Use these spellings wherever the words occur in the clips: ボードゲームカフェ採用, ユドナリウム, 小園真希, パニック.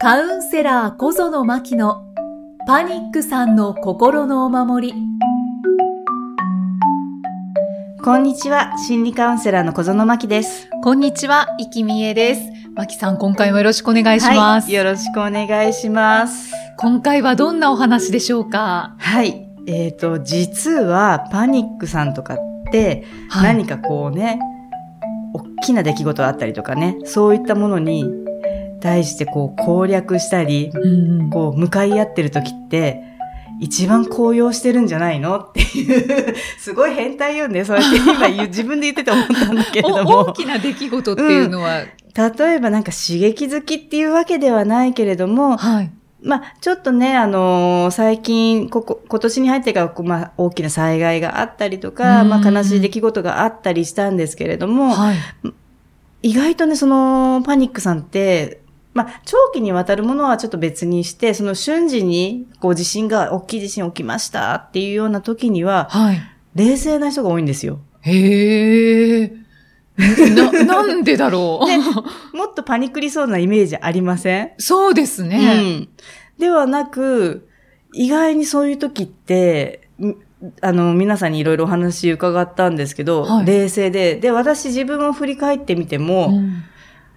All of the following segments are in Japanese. カウンセラー小園真希のパニックさんの心のお守り。こんにちは、心理カウンセラーの小園真希です。こんにちは、生きみえです。真希さん、今回もよろしくお願いします。はい、よろしくお願いします。今回はどんなお話でしょうか？はい、実はパニックさんとかって何かこうね、はい、大きな出来事があったりとかね、そういったものに対してこう攻略したり、こう向かい合ってる時って一番高揚してるんじゃないのっていうすごい変態よね。そうやって今自分で言ってて思ったんだけれども大きな出来事っていうのは、例えばなんか刺激好きっていうわけではないけれども、はい、まあちょっとね、最近今年に入ってからまあ大きな災害があったりとか、まあ悲しい出来事があったりしたんですけれども、はい、意外とね、そのパニックさんってまあ、長期にわたるものはちょっと別にして、その瞬時にこう地震が、大きい地震起きましたっていうような時には、はい、冷静な人が多いんですよ。へー。なんでだろう。で、もっとパニクりそうなイメージありません？そうですね。うん、ではなく、意外にそういう時って、皆さんにいろいろお話伺ったんですけど、はい、冷静で、で、私自分を振り返ってみても、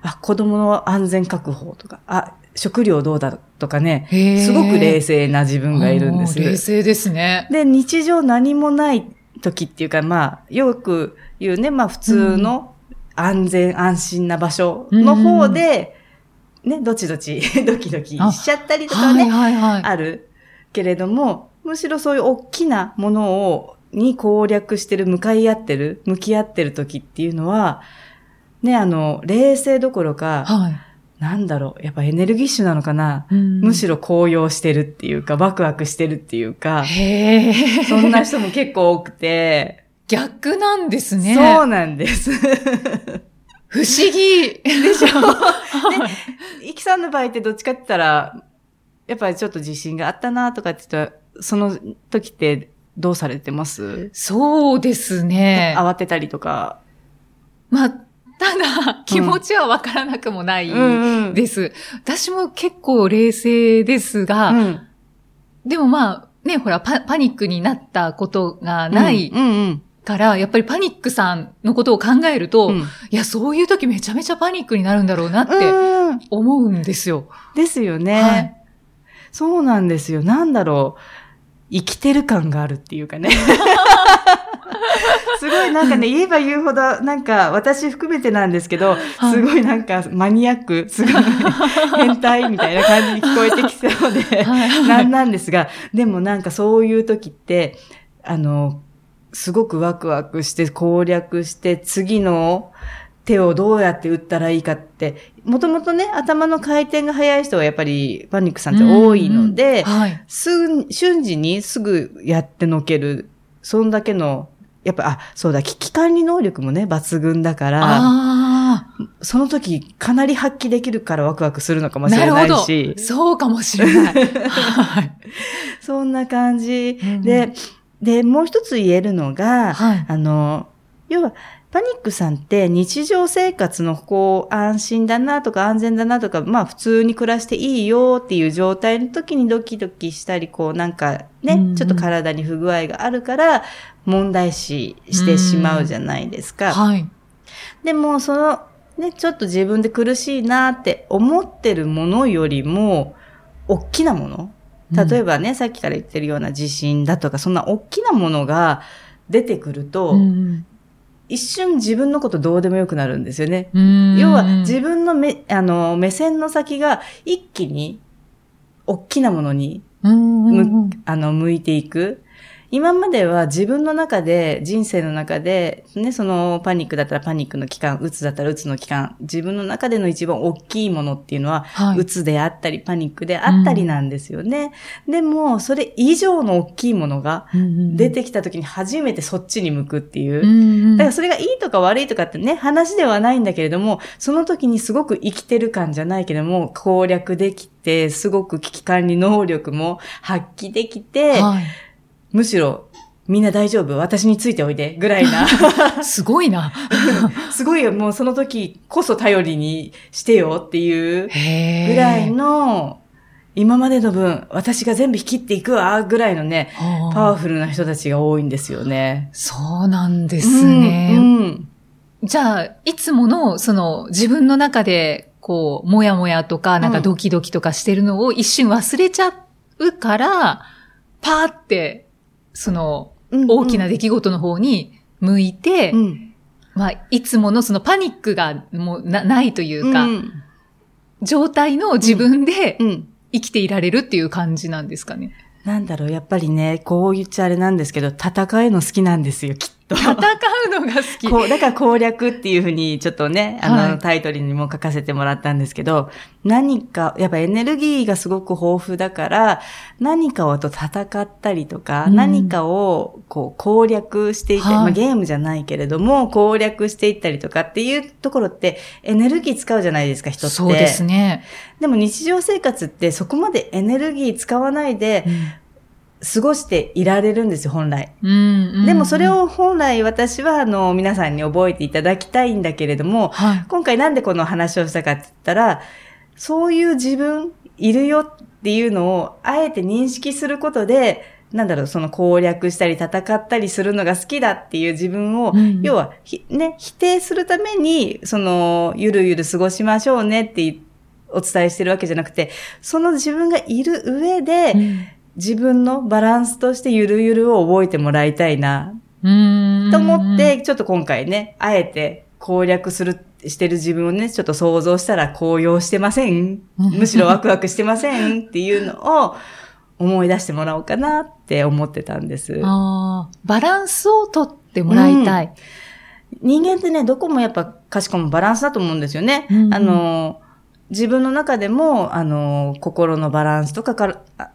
あ、子供の安全確保とか、あ、食料どうだとかね、すごく冷静な自分がいるんですよ。冷静ですね。で、日常何もない時っていうか、まあ、よく言うね、まあ普通の安全安心な場所の方で、ね、ドキドキしちゃったりとかね、あるけれども、むしろそういう大きなものに攻略してる、向き合ってる時っていうのは、ね、冷静どころか、はい、なんだろう、やっぱエネルギッシュなのかな、むしろ高揚してるっていうか、ワクワクしてるっていうか、そんな人も結構多くて。逆なんですね。そうなんです。不思議でしょ。いきさんの場合ってどっちかって言ったら、やっぱりちょっと自信があったなとかって言ったら、その時ってどうされてます？そうですね。慌てたりとか。まあ、ただ、気持ちはわからなくもないです。私も結構冷静ですが、でもまあ、ね、ほら、パニックになったことがないから、やっぱりパニックさんのことを考えると、いや、そういう時めちゃめちゃパニックになるんだろうなって思うんですよ。ですよね、はい。そうなんですよ。なんだろう。生きてる感があるっていうかね。すごいなんかね、言えば言うほど、なんか私含めてなんですけど、すごいなんかマニアック、すごい変態みたいな感じに聞こえてきそうで、なんですが、でもなんかそういう時って、すごくワクワクして攻略して、次の手をどうやって打ったらいいかって、もともとね、頭の回転が早い人はやっぱりパニックさんって多いので、瞬時にすぐやってのける、そんだけの、やっぱ、あ、そうだ、危機管理能力もね、抜群だから、その時、かなり発揮できるからワクワクするのかもしれないし。なるほど。そうかもしれない。はい。そんな感じ。で、もう一つ言えるのが、要は、パニックさんって日常生活のこう、安心だなとか安全だなとか、まあ普通に暮らしていいよっていう状態の時にドキドキしたり、こうなんかね、ちょっと体に不具合があるから問題視してしまうじゃないですか。はい。でもそのね、ちょっと自分で苦しいなって思ってるものよりも、大きなもの。例えばね、さっきから言ってるような地震だとか、そんな大きなものが出てくると、一瞬自分のことどうでもよくなるんですよね。要は自分の目線の先が一気に大きなものに向いていく。今までは自分の中で、人生の中で、ね、そのパニックだったらパニックの期間、うつだったらうつの期間、自分の中での一番大きいものっていうのは、うつであったりパニックであったりなんですよね。でも、それ以上の大きいものが出てきた時に初めてそっちに向くっていう。だからそれがいいとか悪いとかってね、話ではないんだけれども、その時にすごく生きてる感じゃないけども、攻略できて、すごく危機管理能力も発揮できて、むしろみんな大丈夫、私についておいでぐらいなすごいなすごいよ、もうその時こそ頼りにしてよっていうぐらいの、今までの分私が全部引きっていくわぐらいのね、パワフルな人たちが多いんですよね。そうなんですね、うんうん、じゃあいつものその自分の中でこうもやもやとかなんかドキドキとかしてるのを一瞬忘れちゃうから、うん、パーってその大きな出来事の方に向いて、うんうん、まあいつものそのパニックがもう ないというか、うん、状態の自分で生きていられるっていう感じなんですかね。なんだろう、やっぱりね、こう言っちゃあれなんですけど、戦うの好きなんですよ、きっと。戦うのが好き。こう、だから攻略っていうふうにちょっとね、はい、タイトルにも書かせてもらったんですけど、何か、やっぱエネルギーがすごく豊富だから、何かをと戦ったりとか、うん、何かをこう攻略していったり、はい、まあ、ゲームじゃないけれども、攻略していったりとかっていうところって、エネルギー使うじゃないですか、人って。そうですね。でも日常生活ってそこまでエネルギー使わないで、うん、過ごしていられるんですよ、本来、うんうんうん。でもそれを本来私は皆さんに覚えていただきたいんだけれども、はい、今回なんでこの話をしたかって言ったら、そういう自分いるよっていうのをあえて認識することで、なんだろう、その攻略したり戦ったりするのが好きだっていう自分を、うん、要はね、否定するために、ゆるゆる過ごしましょうねってお伝えしてるわけじゃなくて、その自分がいる上で、うん、自分のバランスとしてゆるゆるを覚えてもらいたいなと思って、ちょっと今回ね、あえて攻略してる自分をね、ちょっと想像したら高揚してません、むしろワクワクしてませんっていうのを思い出してもらおうかなって思ってたんです。あ、バランスをとってもらいたい、うん、人間ってね、どこもやっぱかしこもバランスだと思うんですよね、うんうん、自分の中でも、心のバランスとか、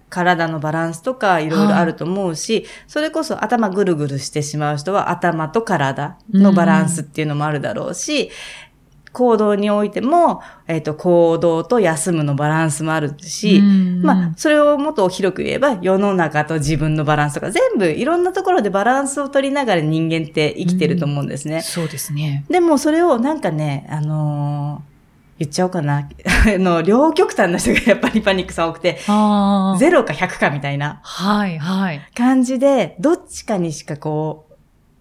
体のバランスとか、いろいろあると思うし、はい、それこそ頭ぐるぐるしてしまう人は、頭と体のバランスっていうのもあるだろうし、行動においても、行動と休むのバランスもあるし、まあ、それをもっと広く言えば、世の中と自分のバランスとか、全部いろんなところでバランスを取りながら人間って生きてると思うんですね。そうですね。でも、それをなんかね、言っちゃおうかな。両極端な人がやっぱりパニックさん多くて、0か100かみたいな感じで、はいはい、どっちかにしかこ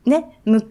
う、ね、向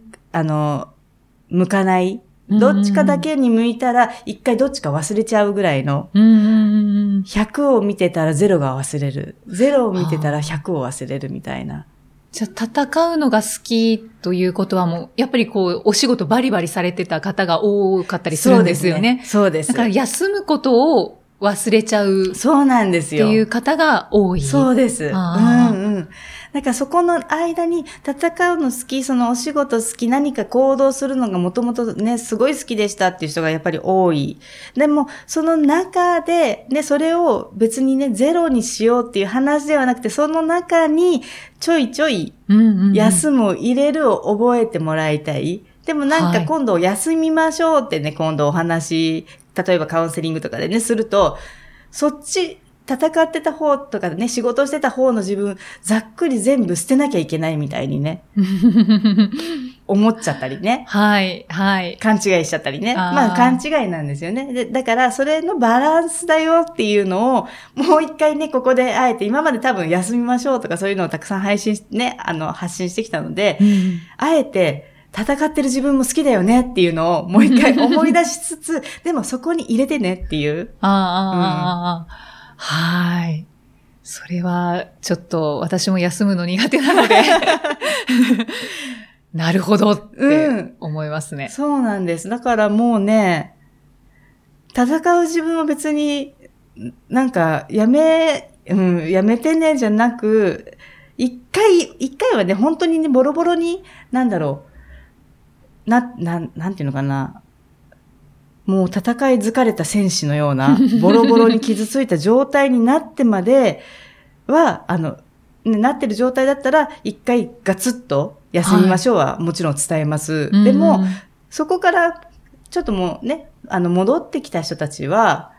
かない。どっちかだけに向いたら、一回どっちか忘れちゃうぐらいの。100を見てたら0が忘れる。0を見てたら100を忘れるみたいな。じゃあ戦うのが好きということは、もうやっぱりこうお仕事バリバリされてた方が多かったりするんですよね。そうですね。そうです。だから休むことを忘れちゃう。そうなんですよ。っていう方が多い。そうです。うんうん。だからそこの間に戦うの好き、そのお仕事好き、何か行動するのがもともとね、すごい好きでしたっていう人がやっぱり多い。でも、その中で、ね、それを別にね、ゼロにしようっていう話ではなくて、その中にちょいちょい休むを入れるを覚えてもらいたい。うんうんうん、でもなんか今度休みましょうってね、はい、今度お話、例えばカウンセリングとかでね、すると、そっち、戦ってた方とかね、仕事してた方の自分、ざっくり全部捨てなきゃいけないみたいにね、思っちゃったりね。はい、はい。勘違いしちゃったりね。まあ、勘違いなんですよね。で、だから、それのバランスだよっていうのを、もう一回ね、ここであえて、今まで多分休みましょうとか、そういうのをたくさん発信してきたので、うん、あえて、戦ってる自分も好きだよねっていうのをもう一回思い出しつつ、でもそこに入れてねっていう。はい。それはちょっと私も休むの苦手なので、なるほどって思いますね、うん。そうなんです。だからもうね、戦う自分は別になんかやめてねじゃなく、一回はね、本当にね、ボロボロに、なんだろう。なんていうのかな。もう戦い疲れた戦士のような、ボロボロに傷ついた状態になってまでは、なってる状態だったら、一回ガツッと休みましょうはもちろん伝えます。はい、でも、うん、そこから、ちょっともうね、戻ってきた人たちは、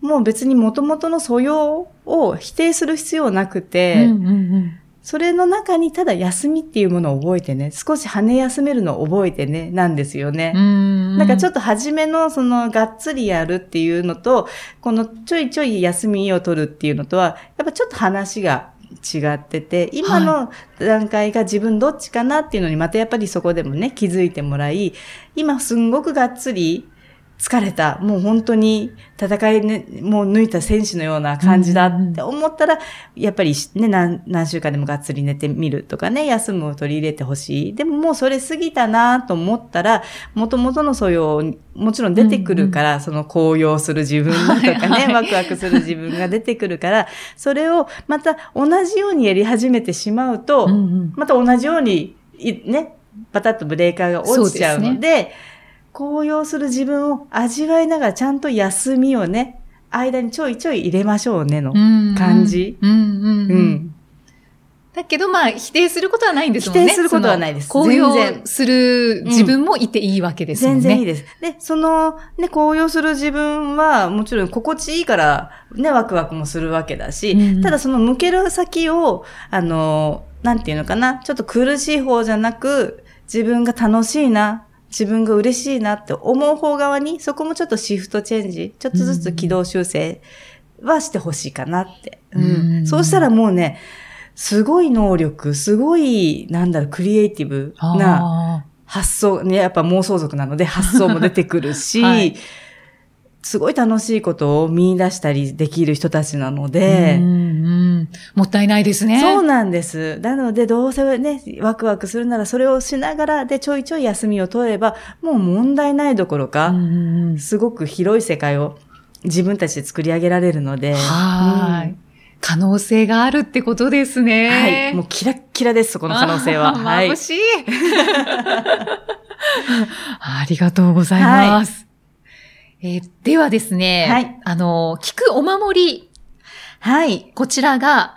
もう別に元々の素養を否定する必要なくて、うんうんうん、それの中にただ休みっていうものを覚えてね、少し羽休めるのを覚えてね、なんですよね。なんかちょっと初めのそのがっつりやるっていうのと、このちょいちょい休みを取るっていうのとは、やっぱちょっと話が違ってて、今の段階が自分どっちかなっていうのにまたやっぱりそこでもね、気づいてもらい、今すんごくがっつり、疲れた。もう本当に戦いね、もう抜いた選手のような感じだって思ったら、やっぱりね、何週間でもがっつり寝てみるとかね、休むを取り入れてほしい。でももうそれ過ぎたなと思ったら、元々の素養、もちろん出てくるから、その高揚する自分とかね、ワクワクする自分が出てくるから、それをまた同じようにやり始めてしまうと、また同じように、ね、バタッとブレーカーが落ちちゃうので、高揚する自分を味わいながらちゃんと休みをね、間にちょいちょい入れましょうねの感じ。だけどまあ否定することはないんですもんね。否定することはないです。高揚する自分もいていいわけですもんね。全然いいです。で、そのね、高揚する自分はもちろん心地いいからね、ワクワクもするわけだし、ただその向ける先を、なんていうのかな、ちょっと苦しい方じゃなく、自分が楽しいな、自分が嬉しいなって思う方側に、そこもちょっとシフトチェンジ、ちょっとずつ軌道修正はしてほしいかなって。そうしたらもうね、すごい能力、すごい、クリエイティブな発想、ね、やっぱ妄想族なので発想も出てくるし、すごい楽しいことを見出したりできる人たちなので、もったいないですね。そうなんです。なのでどうせね、ワクワクするならそれをしながらでちょいちょい休みを取れば、もう問題ないどころか、すごく広い世界を自分たちで作り上げられるので、可能性があるってことですね。もうキラッキラです、そこの可能性は。眩しい。ありがとうございます。ではですね、聞くお守り。こちらが、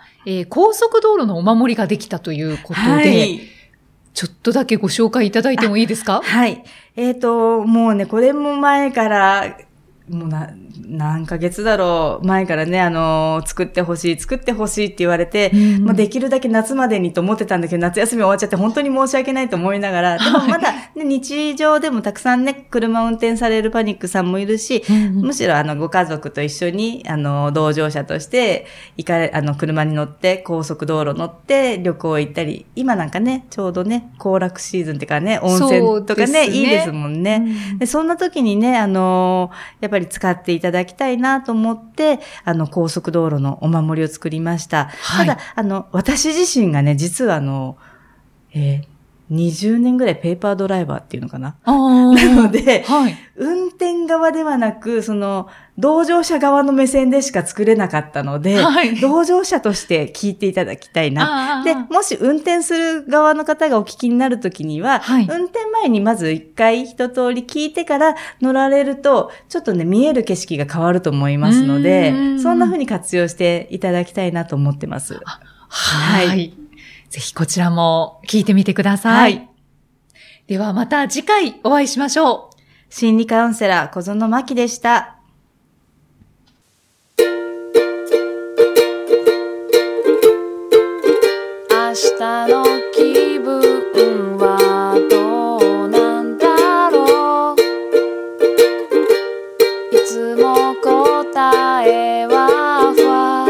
高速道路のお守りができたということで、ちょっとだけご紹介いただいてもいいですか？もうね、これも前から、もう何ヶ月だろう、前からね、作ってほしいって言われて、もうできるだけ夏までにと思ってたんだけど、夏休み終わっちゃって本当に申し訳ないと思いながら、でもまだ、ね、日常でもたくさんね、車を運転されるパニックさんもいるし、むしろご家族と一緒に、同乗者として、車に乗って、高速道路乗って、旅行行ったり、今なんかね、ちょうどね、行楽シーズンっていうかね、温泉とかね、いいですもんね。で、そんな時にね、やっぱり使っていただきたいなと思って、高速道路のお守りを作りました。ただ、私自身がね、実は20年ぐらいペーパードライバーっていうのかな。なので、運転側ではなく、同乗者側の目線でしか作れなかったので、同乗者として聞いていただきたいな。で、もし運転する側の方がお聞きになるときには、運転前にまず一回一通り聞いてから乗られると、ちょっとね、見える景色が変わると思いますので、そんな風に活用していただきたいなと思ってます。ぜひこちらも聞いてみてください。ではまた次回お会いしましょう。心理カウンセラー小園真希でした。明日の気分はどうなんだろう。いつも答えは不安。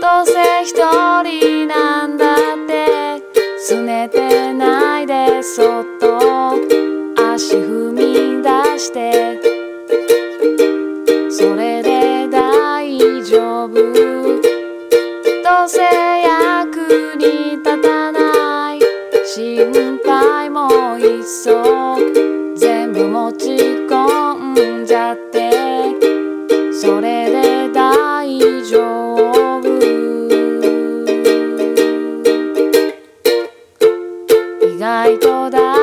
どうせ一人なんだって拗ねてないで、そっと足踏み出して、それでどうせ役に立たない、心配もいっそ全部持ち込んじゃって、それで大丈夫。意外と大丈夫。